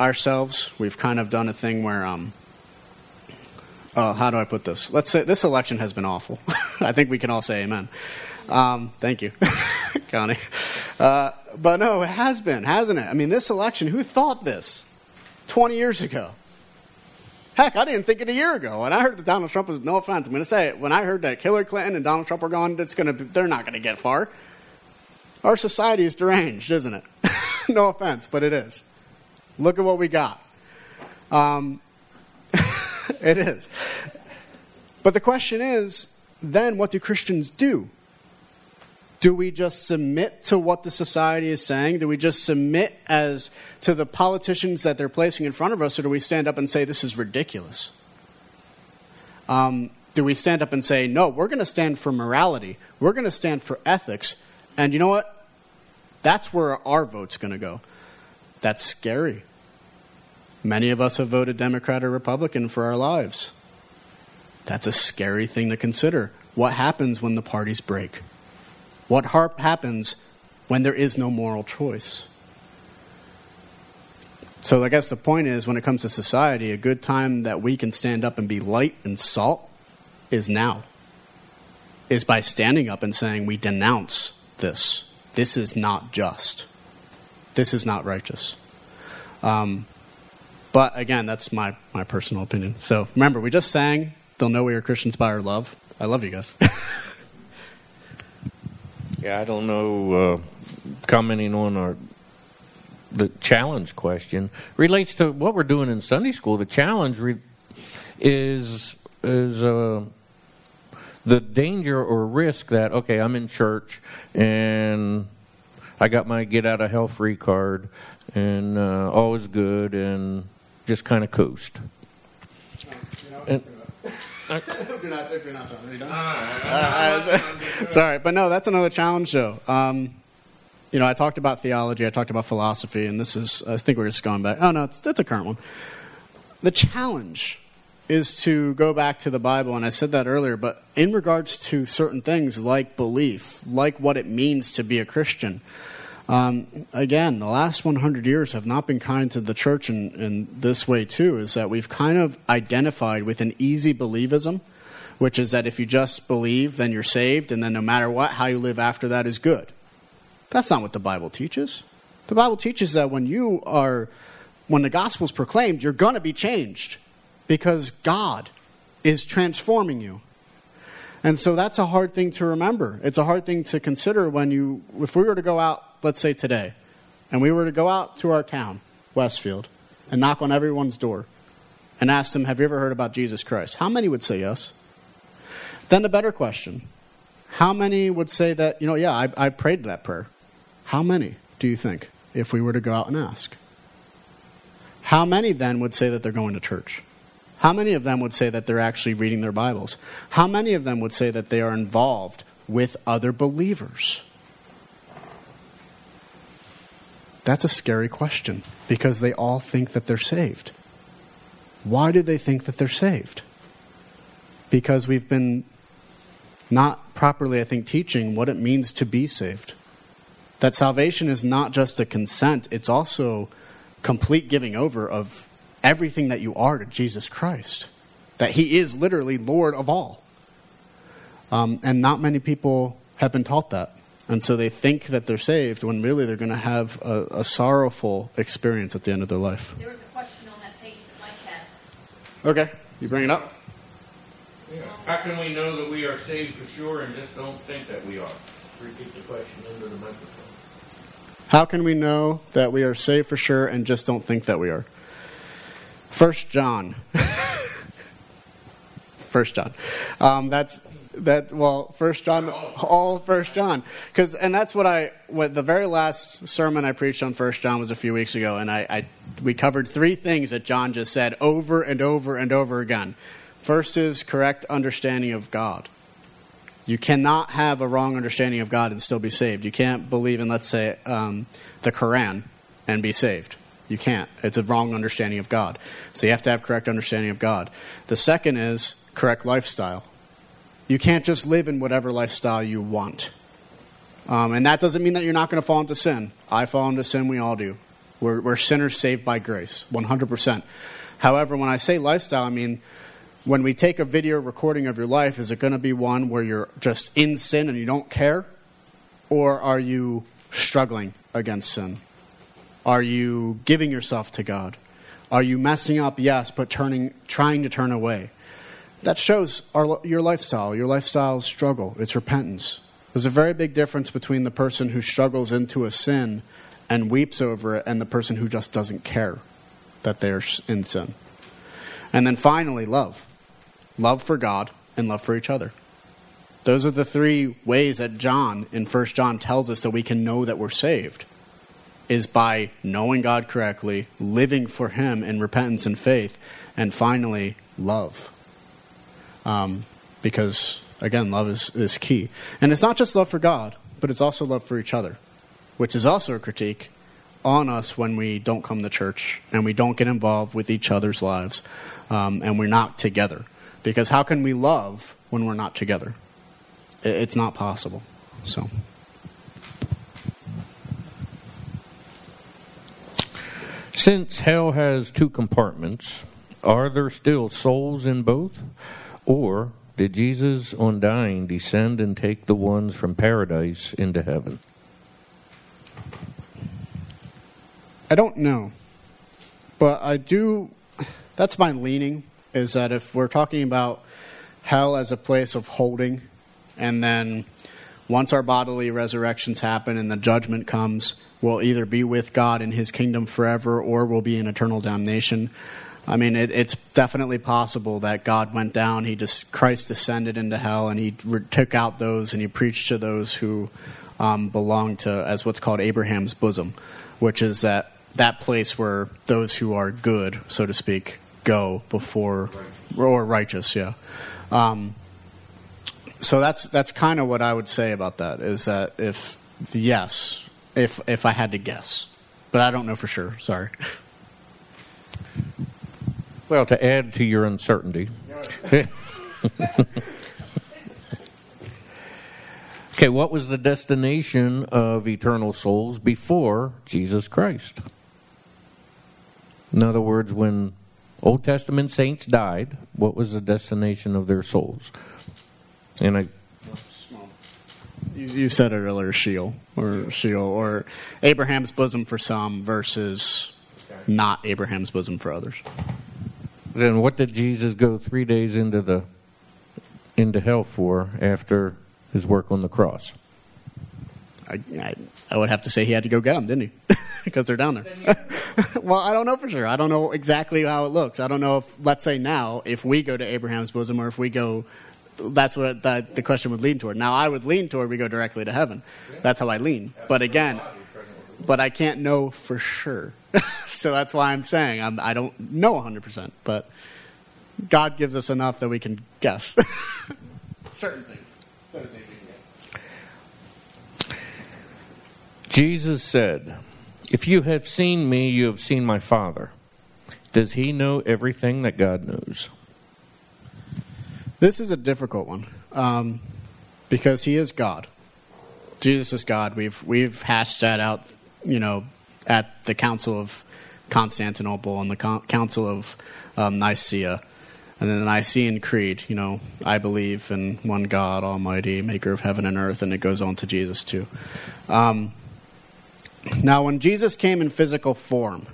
ourselves. We've kind of done a thing where, um, uh, how do I put this? Let's say this election has been awful. I think we can all say amen. Um, thank you, Connie. Uh, but no, it has been, hasn't it? I mean, this election, who thought this twenty years ago? Heck, I didn't think it a year ago. When I heard that Donald Trump was, no offense, I'm going to say it. When I heard that Hillary Clinton and Donald Trump are gone, it's going to, they're not going to get far. Our society is deranged, isn't it? No offense, but it is. Look at what we got. Um, it is. But the question is, then what do Christians do? Do we just submit to what the society is saying? Do we just submit as to the politicians that they're placing in front of us, or do we stand up and say, this is ridiculous? Um, do we stand up and say, no, we're going to stand for morality. We're going to stand for ethics. And you know what? That's where our vote's going to go. That's scary. Many of us have voted Democrat or Republican for our lives. That's a scary thing to consider. What happens when the parties break? What harp happens when there is no moral choice? So I guess the point is, when it comes to society, a good time that we can stand up and be light and salt is now. Is by standing up and saying, we denounce this. This is not just. This is not righteous. Um, but again, that's my, my personal opinion. So remember, we just sang, they'll know we are Christians by our love. I love you guys. Yeah, I don't know, uh, commenting on our the challenge question relates to what we're doing in Sunday school. The challenge re- is is uh, the danger or risk that, okay, I'm in church and I got my get-out-of-hell-free card and uh, all is good and just kind of coast. And, Uh, you're not, if you're not done, are you done? All right. All right. Sorry, but no, that's another challenge, though. Um, you know, I talked about theology, I talked about philosophy, and this is, I think we're just going back. Oh, no, it's, that's a current one. The challenge is to go back to the Bible, and I said that earlier, but in regards to certain things like belief, like what it means to be a Christian, Um, again, the last one hundred years have not been kind to the church in, in this way, too, is that we've kind of identified with an easy believism, which is that if you just believe, then you're saved, and then no matter what, how you live after that is good. That's not what the Bible teaches. The Bible teaches that when you are, when the gospel's proclaimed, you're going to be changed because God is transforming you. And so that's a hard thing to remember. It's a hard thing to consider when you, if we were to go out, let's say today, and we were to go out to our town, Westfield, and knock on everyone's door and ask them, have you ever heard about Jesus Christ? How many would say yes? Then the better question, how many would say that, you know, yeah, I, I prayed that prayer. How many do you think if we were to go out and ask? How many then would say that they're going to church? How many of them would say that they're actually reading their Bibles? How many of them would say that they are involved with other believers? That's a scary question because they all think that they're saved. Why do they think that they're saved? Because we've been not properly, I think, teaching what it means to be saved. That salvation is not just a consent, it's also complete giving over of everything that you are to Jesus Christ. That he is literally Lord of all. Um, and not many people have been taught that. And so they think that they're saved when really they're going to have a, a sorrowful experience at the end of their life. There was a question on that page that Mike has. Okay, you bring it up. Yeah. How can we know that we are saved for sure and just don't think that we are? Repeat the question into the microphone. How can we know that we are saved for sure and just don't think that we are? First John. First John. Um, that's... That well, First John, all First John, because and that's what I what the very last sermon I preached on First John was a few weeks ago, and I, I we covered three things that John just said over and over and over again. First is correct understanding of God. You cannot have a wrong understanding of God and still be saved. You can't believe in, let's say, um, the Quran and be saved. You can't. It's a wrong understanding of God. So you have to have correct understanding of God. The second is correct lifestyle. You can't just live in whatever lifestyle you want. Um, and that doesn't mean that you're not going to fall into sin. I fall into sin, we all do. We're, we're sinners saved by grace, one hundred percent. However, when I say lifestyle, I mean, when we take a video recording of your life, is it going to be one where you're just in sin and you don't care? Or are you struggling against sin? Are you giving yourself to God? Are you messing up? Yes, but turning, trying to turn away. That shows our, your lifestyle, your lifestyle's struggle, it's repentance. There's a very big difference between the person who struggles into a sin and weeps over it and the person who just doesn't care that they're in sin. And then finally, love. Love for God and love for each other. Those are the three ways that John in First John tells us that we can know that we're saved, is by knowing God correctly, living for him in repentance and faith, and finally, love. Um, because, again, love is, is key. And it's not just love for God, but it's also love for each other, which is also a critique on us when we don't come to church and we don't get involved with each other's lives um, and we're not together. Because how can we love when we're not together? It's not possible. So, since hell has two compartments, are there still souls in both? Or did Jesus, on dying, descend and take the ones from paradise into heaven? I don't know. But I do... That's my leaning, is that if we're talking about hell as a place of holding, and then once our bodily resurrections happen and the judgment comes, we'll either be with God in his kingdom forever or we'll be in eternal damnation. I mean, it, it's definitely possible that God went down, He just Christ descended into hell, and he re- took out those, and he preached to those who um, belong to, as what's called Abraham's bosom, which is that, that place where those who are good, so to speak, go before, righteous. or righteous, yeah. Um, so that's that's kind of what I would say about that, is that if, yes, if if I had to guess. But I don't know for sure, sorry. Well, to add to your uncertainty. Okay, Okay, what was the destination of eternal souls before Jesus Christ? In other words, when Old Testament saints died, what was the destination of their souls? And I, you, you said it earlier, Sheol, or Sheol, or Abraham's bosom for some versus not Abraham's bosom for others. Then what did Jesus go three days into the into hell for after his work on the cross? I, I, I would have to say he had to go get them, didn't he? Because they're down there. Well, I don't know for sure. I don't know exactly how it looks. I don't know if, let's say now, if we go to Abraham's bosom or if we go, that's what the, the question would lean toward. Now, I would lean toward we go directly to heaven. That's how I lean. But again, but I can't know for sure. So that's why I'm saying I'm, I don't know one hundred percent. But God gives us enough that we can guess certain things. Certain things we can guess. Jesus said, "If you have seen me, you have seen my Father." Does he know everything that God knows? This is a difficult one um, because he is God. Jesus is God. We've we've hashed that out, you know, at the Council of Constantinople and the Con- Council of um, Nicaea, and then the Nicene Creed. You know, I believe in one God Almighty, Maker of heaven and earth, and it goes on to Jesus too. Um, Now, when Jesus came in physical form,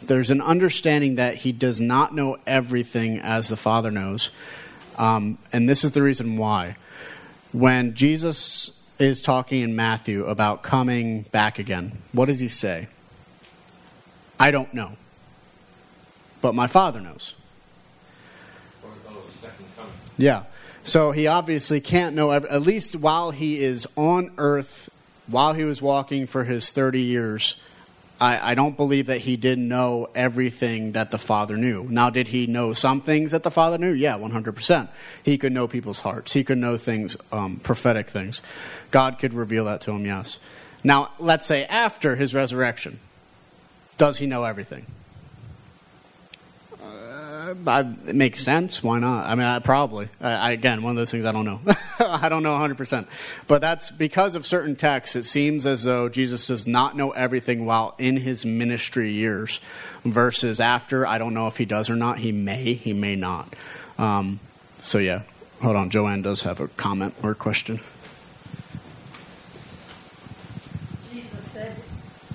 there's an understanding that he does not know everything as the Father knows. Um, and this is the reason why. When Jesus is talking in Matthew about coming back again, what does he say? I don't know, but my Father knows. Yeah. So he obviously can't know, every, at least while he is on earth. While he was walking for his thirty years, I, I don't believe that he did know everything that the Father knew. Now, did he know some things that the Father knew? Yeah, one hundred percent. He could know people's hearts. He could know things, um, prophetic things. God could reveal that to him, yes. Now, let's say after his resurrection, does he know everything? Uh, it makes sense. Why not? I mean, I, probably. I, I, again, one of those things I don't know. I don't know one hundred percent. But that's because of certain texts, it seems as though Jesus does not know everything while in his ministry years versus after. I don't know if he does or not. He may. He may not. Um, so, yeah. Hold on. Joanne does have a comment or a question. Jesus said,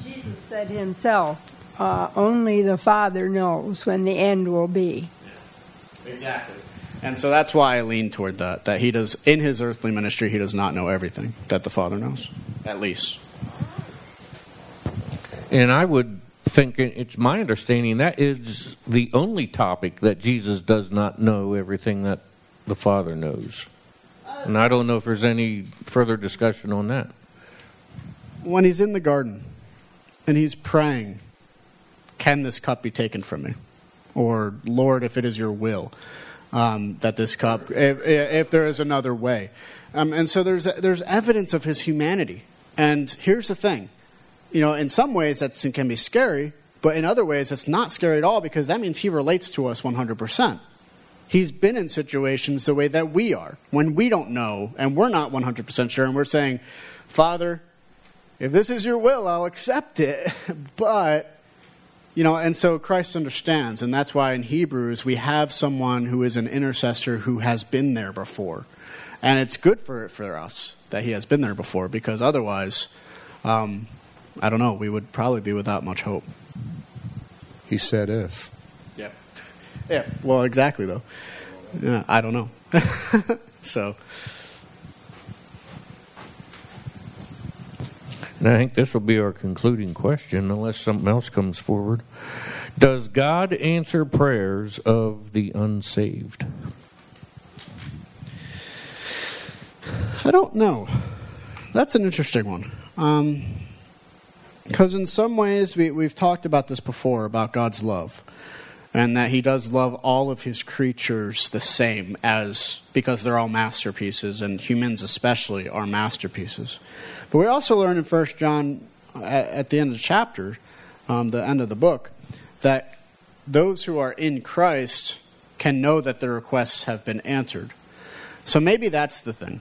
Jesus said himself, Uh, only the Father knows when the end will be. Yeah, exactly. And so that's why I lean toward that, that he does, in his earthly ministry, he does not know everything that the Father knows, at least. And I would think, it's my understanding, that is the only topic that Jesus does not know everything that the Father knows. And I don't know if there's any further discussion on that. When he's in the garden and he's praying, can this cup be taken from me? Or, Lord, if it is your will, um, that this cup, if, if there is another way. Um, and so there's there's evidence of his humanity. And here's the thing. You know, in some ways that can be scary, but in other ways it's not scary at all because that means he relates to us one hundred percent. He's been in situations the way that we are, when we don't know and we're not one hundred percent sure and we're saying, Father, if this is your will, I'll accept it, but... You know, and so Christ understands, and that's why in Hebrews we have someone who is an intercessor who has been there before. And it's good for for us that he has been there before, because otherwise, um, I don't know, we would probably be without much hope. He said if. Yep. If. Well, exactly, though. Yeah, I don't know. So. And I think this will be our concluding question, unless something else comes forward. Does God answer prayers of the unsaved? I don't know. That's an interesting one. Um, because in some ways, we, we've talked about this before, about God's love. And that he does love all of his creatures the same, as because they're all masterpieces, and humans especially are masterpieces. But we also learn in First John, at the end of the chapter, um, the end of the book, that those who are in Christ can know that their requests have been answered. So maybe that's the thing.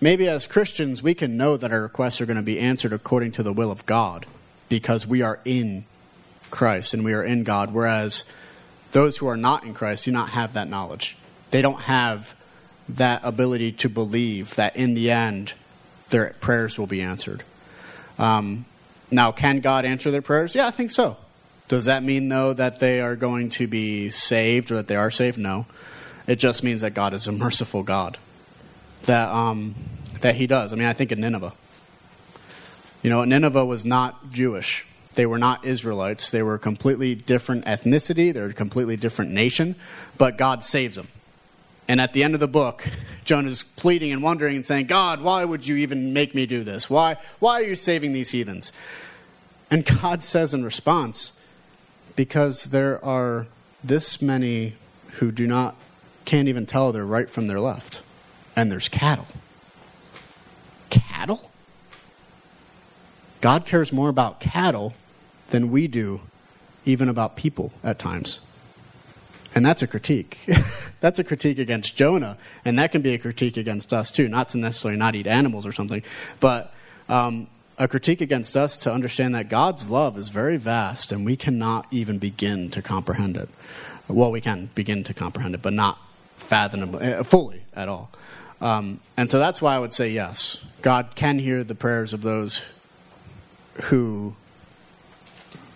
Maybe as Christians, we can know that our requests are going to be answered according to the will of God because we are in Christ and we are in God, whereas those who are not in Christ do not have that knowledge. They don't have that ability to believe that in the end their prayers will be answered. Um, now, can God answer their prayers? Yeah, I think so. Does that mean, though, that they are going to be saved or that they are saved? No. It just means that God is a merciful God, that um, that he does. I mean, I think of Nineveh. You know, Nineveh was not Jewish. They were not Israelites. They were a completely different ethnicity. They were a completely different nation. But God saves them. And at the end of the book, Jonah's pleading and wondering and saying, God, why would you even make me do this? Why, why are you saving these heathens? And God says in response, because there are this many who do not, can't even tell their right from their left. And there's cattle. Cattle? God cares more about cattle than we do even about people at times. And that's a critique. That's a critique against Jonah. And that can be a critique against us too. Not to necessarily not eat animals or something. But um, a critique against us to understand that God's love is very vast and we cannot even begin to comprehend it. Well, we can begin to comprehend it, but not fathomable fully at all. Um, and so that's why I would say yes. God can hear the prayers of those who...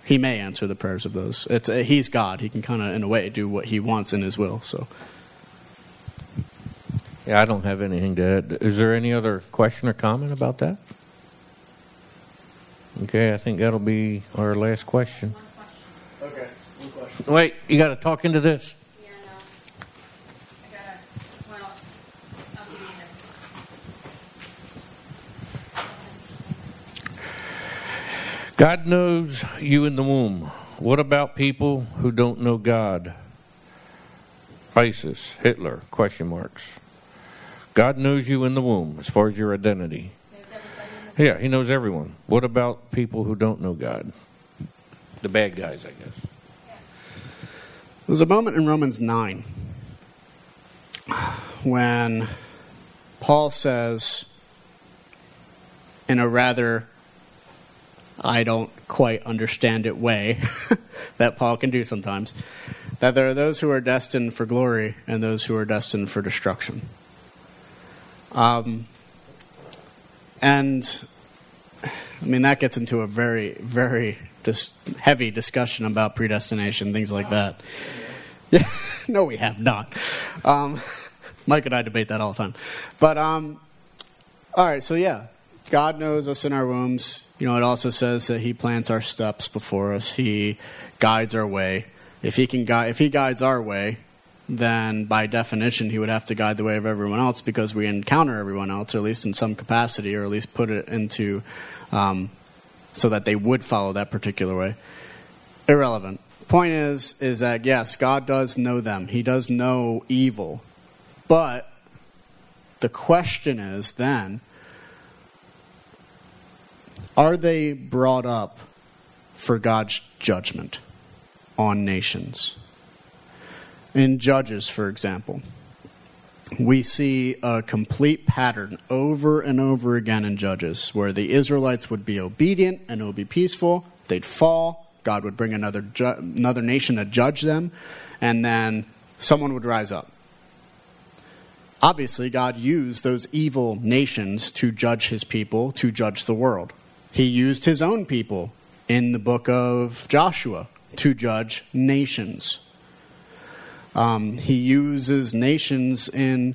He may answer the prayers of those. It's, uh, he's God. He can kind of, in a way, do what he wants in his will. So, yeah, I don't have anything to add. Is there any other question or comment about that? Okay, I think that'll be our last question. One question. Okay, one question. Wait, you got to talk into this. Yeah, no. I got to, well, I'll give you this one. God knows you in the womb. What about people who don't know God? ISIS, Hitler, question marks. God knows you in the womb as far as your identity. Yeah, he knows everyone. What about people who don't know God? The bad guys, I guess. There's a moment in Romans nine when Paul says, in a rather I don't quite understand it way that Paul can do sometimes, that there are those who are destined for glory and those who are destined for destruction. Um, and I mean, that gets into a very, very dis- heavy discussion about predestination, things like that. Yeah, no, we have not. Um, Mike and I debate that all the time. But, um, all right, so yeah, God knows us in our wombs. You know, it also says that he plants our steps before us. He guides our way. If he can gui- if he guides our way, then by definition he would have to guide the way of everyone else because we encounter everyone else, or at least in some capacity, or at least put it into um, so that they would follow that particular way. Irrelevant. Point is, is that yes, God does know them. He does know evil. But the question is then, are they brought up for God's judgment on nations? In Judges, for example, we see a complete pattern over and over again in Judges where the Israelites would be obedient and it would be peaceful. They'd fall. God would bring another ju- another nation to judge them. And then someone would rise up. Obviously, God used those evil nations to judge his people, to judge the world. He used his own people in the book of Joshua to judge nations. Um, he uses nations in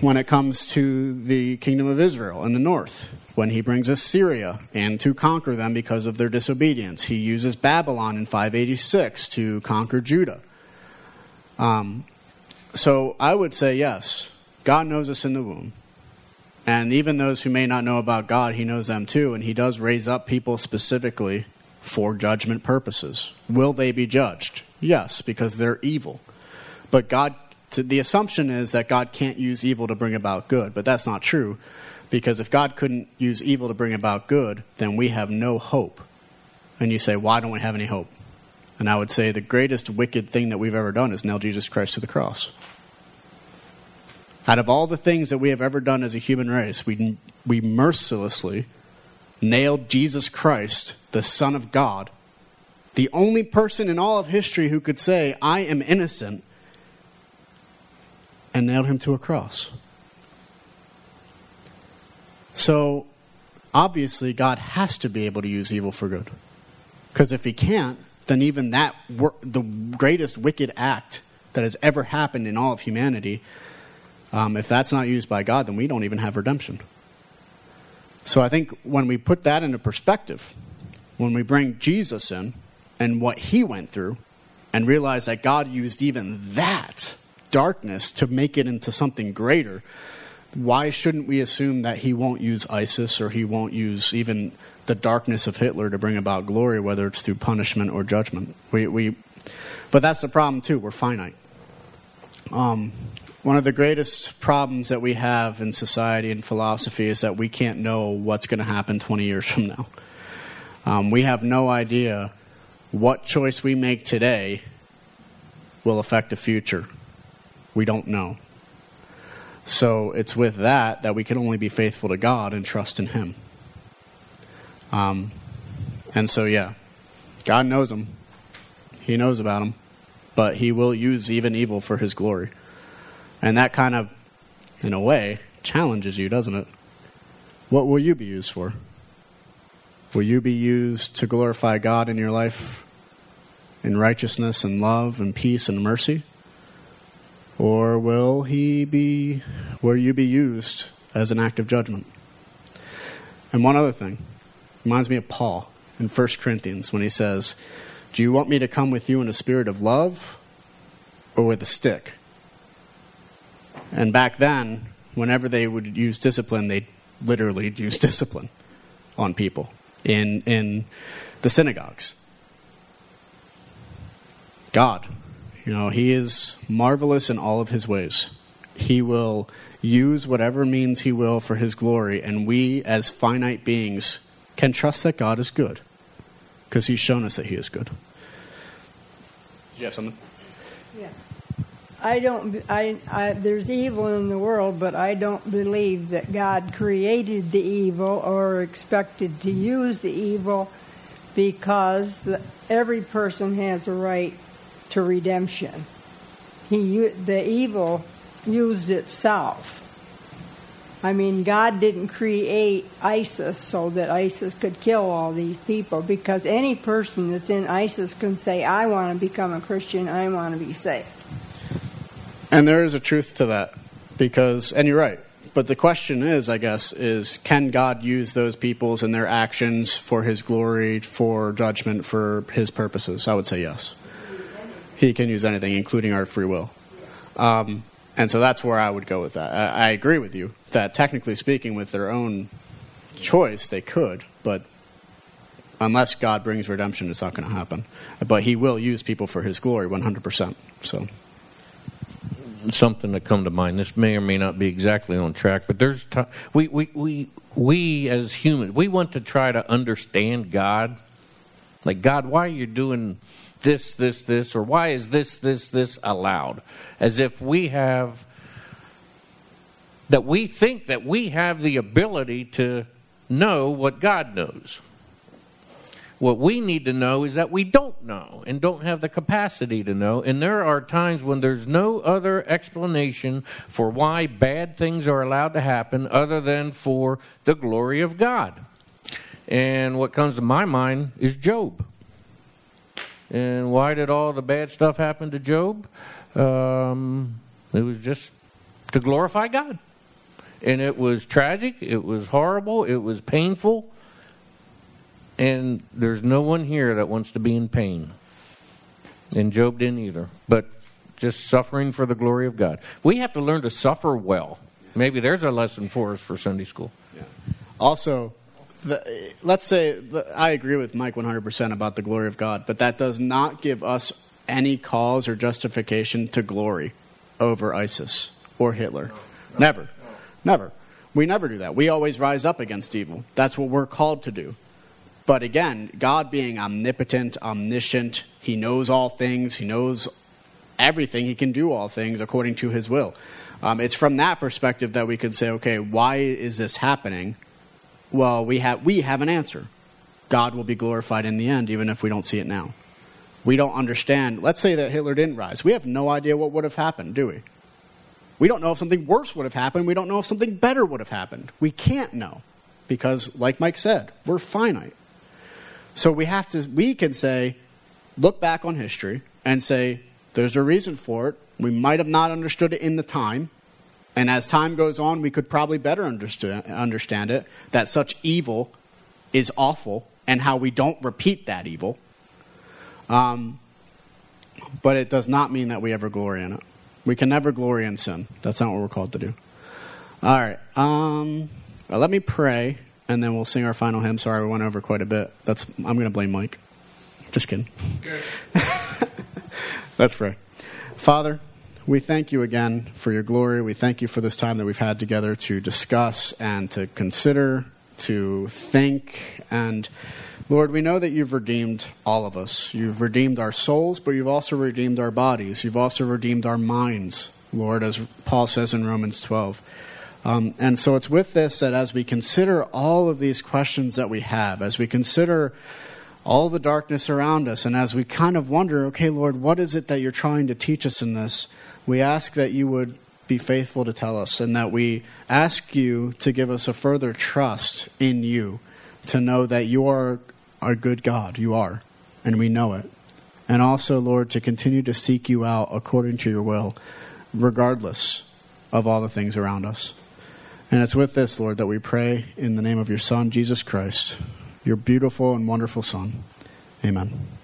when it comes to the kingdom of Israel in the north, when he brings Assyria and to conquer them because of their disobedience. He uses Babylon in five eighty-six to conquer Judah. Um, so I would say, yes, God knows us in the womb. And even those who may not know about God, he knows them too. And he does raise up people specifically for judgment purposes. Will they be judged? Yes, because they're evil. But God, the assumption is that God can't use evil to bring about good. But that's not true. Because if God couldn't use evil to bring about good, then we have no hope. And you say, why don't we have any hope? And I would say the greatest wicked thing that we've ever done is nail Jesus Christ to the cross. Out of all the things that we have ever done as a human race, we we mercilessly nailed Jesus Christ, the Son of God, the only person in all of history who could say, I am innocent, and nailed him to a cross. So, obviously, God has to be able to use evil for good. Because if he can't, then even that wor- the greatest wicked act that has ever happened in all of humanity, um, if that's not used by God, then we don't even have redemption. So I think when we put that into perspective, when we bring Jesus in and what he went through and realize that God used even that darkness to make it into something greater, why shouldn't we assume that he won't use ISIS or he won't use even the darkness of Hitler to bring about glory, whether it's through punishment or judgment? We, we, but that's the problem too. We're finite. Um, one of the greatest problems that we have in society and philosophy is that we can't know what's going to happen twenty years from now. Um, we have no idea what choice we make today will affect the future. We don't know. So it's with that that we can only be faithful to God and trust in him. Um, and so, yeah, God knows him. He knows about him. But he will use even evil for his glory. And that kind of, in a way, challenges you, doesn't it? What will you be used for? Will you be used to glorify God in your life in righteousness and love and peace and mercy? Or will he be, will you be used as an act of judgment? And one other thing, reminds me of Paul in First Corinthians when he says, do you want me to come with you in a spirit of love or with a stick? And back then, whenever they would use discipline, they literally used discipline on people in in the synagogues. God, you know, he is marvelous in all of his ways. He will use whatever means he will for his glory. And we, as finite beings, can trust that God is good. Because he's shown us that he is good. Do you have something? Yeah. I don't, I, I, there's evil in the world, but I don't believe that God created the evil or expected to use the evil, because the, every person has a right to redemption. He, the evil used itself. I mean, God didn't create ISIS so that ISIS could kill all these people, because any person that's in ISIS can say, I want to become a Christian, I want to be saved. And there is a truth to that, because, and you're right, but the question is, I guess, is can God use those peoples and their actions for his glory, for judgment, for his purposes? I would say yes. He can use anything, including our free will. Um, and so that's where I would go with that. I, I agree with you that technically speaking, with their own choice, they could, but unless God brings redemption, it's not going to happen. But he will use people for his glory, one hundred percent. So something that come to mind. This may or may not be exactly on track, but there's t- we, we we we as humans, we want to try to understand God. Like, God, why are you doing this, this, this, or why is this, this, this allowed? As if we have, that we think that we have the ability to know what God knows. What we need to know is that we don't know and don't have the capacity to know. And there are times when there's no other explanation for why bad things are allowed to happen other than for the glory of God. And what comes to my mind is Job. And why did all the bad stuff happen to Job? Um, it was just to glorify God. And it was tragic. It was horrible. It was painful. And there's no one here that wants to be in pain. And Job didn't either. But just suffering for the glory of God. We have to learn to suffer well. Maybe there's a lesson for us for Sunday school. Yeah. Also, The, let's say I agree with Mike one hundred percent about the glory of God, but that does not give us any cause or justification to glory over ISIS or Hitler. No, no, never. No. Never. We never do that. We always rise up against evil. That's what we're called to do. But again, God being omnipotent, omniscient, he knows all things, he knows everything. He can do all things according to his will. Um, it's from that perspective that we could say, okay, why is this happening? Well, we have we have an answer. God will be glorified in the end, even if we don't see it now. We don't understand. Let's say that Hitler didn't rise. We have no idea what would have happened, do we? We don't know if something worse would have happened. We don't know if something better would have happened. We can't know because, like Mike said, we're finite. So we have to. We can say, look back on history and say, there's a reason for it. We might have not understood it in the time. And as time goes on, we could probably better understand it, that such evil is awful and how we don't repeat that evil. Um, but it does not mean that we ever glory in it. We can never glory in sin. That's not what we're called to do. All right. Um, well, let me pray, and then we'll sing our final hymn. Sorry, we went over quite a bit. That's I'm going to blame Mike. Just kidding. Let's pray. Father, we thank you again for your glory. We thank you for this time that we've had together to discuss and to consider, to think. And Lord, we know that you've redeemed all of us. You've redeemed our souls, but you've also redeemed our bodies. You've also redeemed our minds, Lord, as Paul says in Romans twelve. Um, and so it's with this that as we consider all of these questions that we have, as we consider all the darkness around us, and as we kind of wonder, okay, Lord, what is it that you're trying to teach us in this? We ask that you would be faithful to tell us, and that we ask you to give us a further trust in you, to know that you are our good God. You are, and we know it. And also, Lord, to continue to seek you out according to your will, regardless of all the things around us. And it's with this, Lord, that we pray in the name of your Son, Jesus Christ, your beautiful and wonderful Son. Amen.